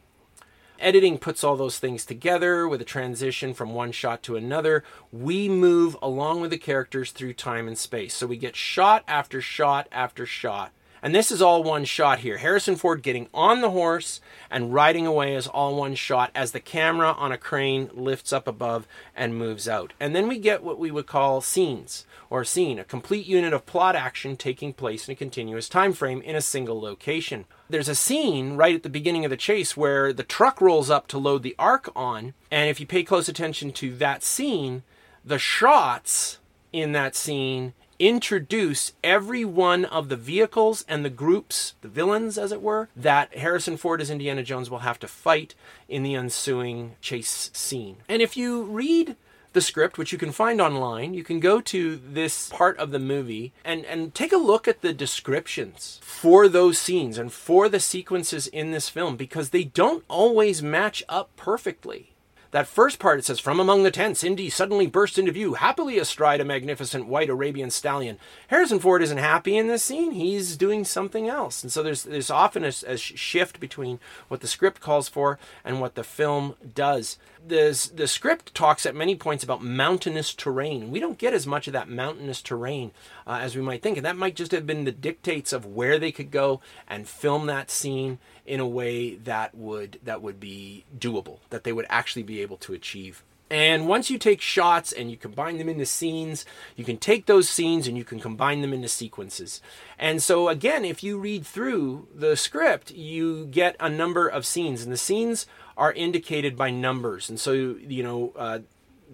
Editing puts all those things together with a transition from one shot to another. We move along with the characters through time and space. So we get shot after shot after shot. And this is all one shot here. Harrison Ford getting on the horse and riding away is all one shot as the camera on a crane lifts up above and moves out. And then we get what we would call scenes or scene, a complete unit of plot action taking place in a continuous time frame in a single location. There's a scene right at the beginning of the chase where the truck rolls up to load the Ark on. And if you pay close attention to that scene, the shots in that scene introduce every one of the vehicles and the groups, the villains as it were, that Harrison Ford as Indiana Jones will have to fight in the ensuing chase scene. And if you read the script, which you can find online, you can go to this part of the movie and, and take a look at the descriptions for those scenes and for the sequences in this film because they don't always match up perfectly. That first part, it says, from among the tents, Indy suddenly bursts into view, happily astride a magnificent white Arabian stallion. Harrison Ford isn't happy in this scene. He's doing something else. And so there's, there's often a, a shift between what the script calls for and what the film does. The, the script talks at many points about mountainous terrain. We don't get as much of that mountainous terrain uh, as we might think. And that might just have been the dictates of where they could go and film that scene in a way that would that would be doable, that they would actually be able to achieve. And once you take shots and you combine them into scenes, you can take those scenes and you can combine them into sequences. And so again, if you read through the script, you get a number of scenes, and the scenes are indicated by numbers. And so, you know, uh,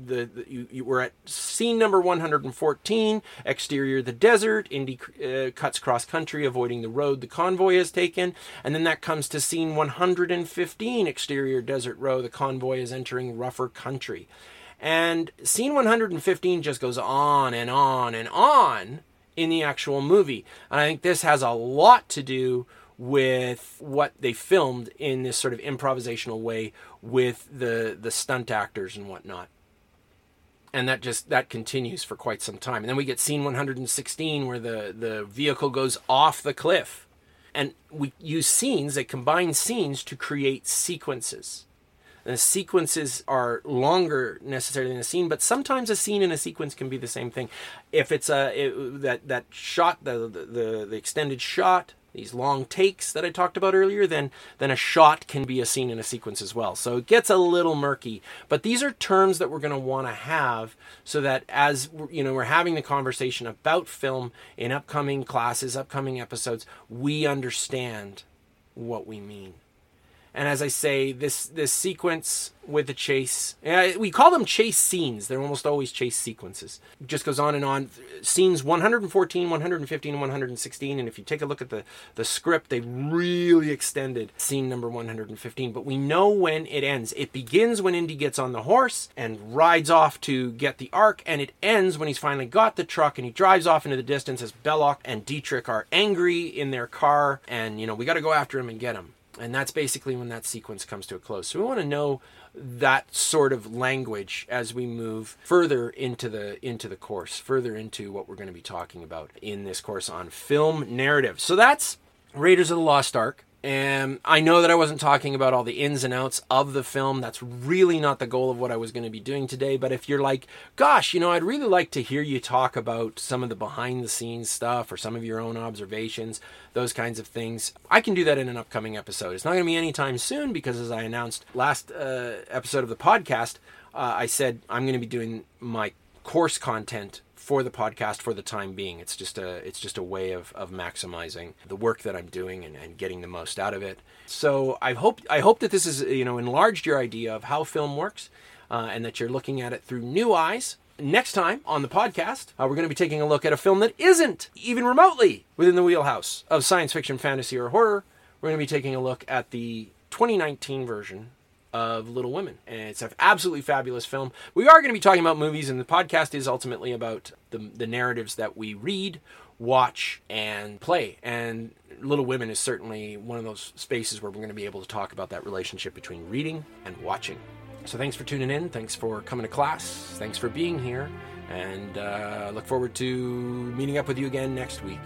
the, the you, you were at scene number one hundred fourteen, exterior the desert. Indy uh, cuts cross country, avoiding the road the convoy has taken. And then that comes to scene one hundred fifteen, exterior desert row. The convoy is entering rougher country. And scene one hundred fifteen just goes on and on and on in the actual movie. And I think this has a lot to do with what they filmed in this sort of improvisational way with the the stunt actors and whatnot. And that just that continues for quite some time. And then we get scene one hundred sixteen where the, the vehicle goes off the cliff. And we use scenes, they combine scenes to create sequences. And the sequences are longer necessarily than a scene, but sometimes a scene and a sequence can be the same thing. If it's a it, that that shot, the the the extended shot, these long takes that I talked about earlier, then then a shot can be a scene and a sequence as well. So it gets a little murky, but these are terms that we're going to want to have so that as you know we're having the conversation about film in upcoming classes, upcoming episodes, we understand what we mean. And as I say, this this sequence with the chase, we call them chase scenes. They're almost always chase sequences. It just goes on and on. Scenes one hundred fourteen, one hundred fifteen, and one hundred sixteen. And if you take a look at the, the script, they really extended scene number one hundred fifteen. But we know when it ends. It begins when Indy gets on the horse and rides off to get the Ark. And it ends when he's finally got the truck and he drives off into the distance as Belloc and Dietrich are angry in their car. And, you know, we got to go after him and get him. And that's basically when that sequence comes to a close. So we want to know that sort of language as we move further into the into the course, further into what we're going to be talking about in this course on film narrative. So that's Raiders of the Lost Ark. And I know that I wasn't talking about all the ins and outs of the film. That's really not the goal of what I was going to be doing today. But if you're like, gosh, you know, I'd really like to hear you talk about some of the behind the scenes stuff or some of your own observations, those kinds of things, I can do that in an upcoming episode. It's not going to be anytime soon because as I announced last uh, episode of the podcast, uh, I said I'm going to be doing my course content for the podcast for the time being. It's just a it's just a way of, of maximizing the work that I'm doing and, and getting the most out of it. So I hope I hope that this is you know enlarged your idea of how film works uh, and that you're looking at it through new eyes. Next time on the podcast, uh, we're going to be taking a look at a film that isn't even remotely within the wheelhouse of science fiction, fantasy, or horror. We're going to be taking a look at the twenty nineteen version of Little Women. And it's an absolutely fabulous film. We are going to be talking about movies, and the podcast is ultimately about the, the narratives that we read, watch, and play. And Little Women is certainly one of those spaces where we're going to be able to talk about that relationship between reading and watching. So thanks for tuning in. Thanks for coming to class. Thanks for being here. And uh, I look forward to meeting up with you again next week.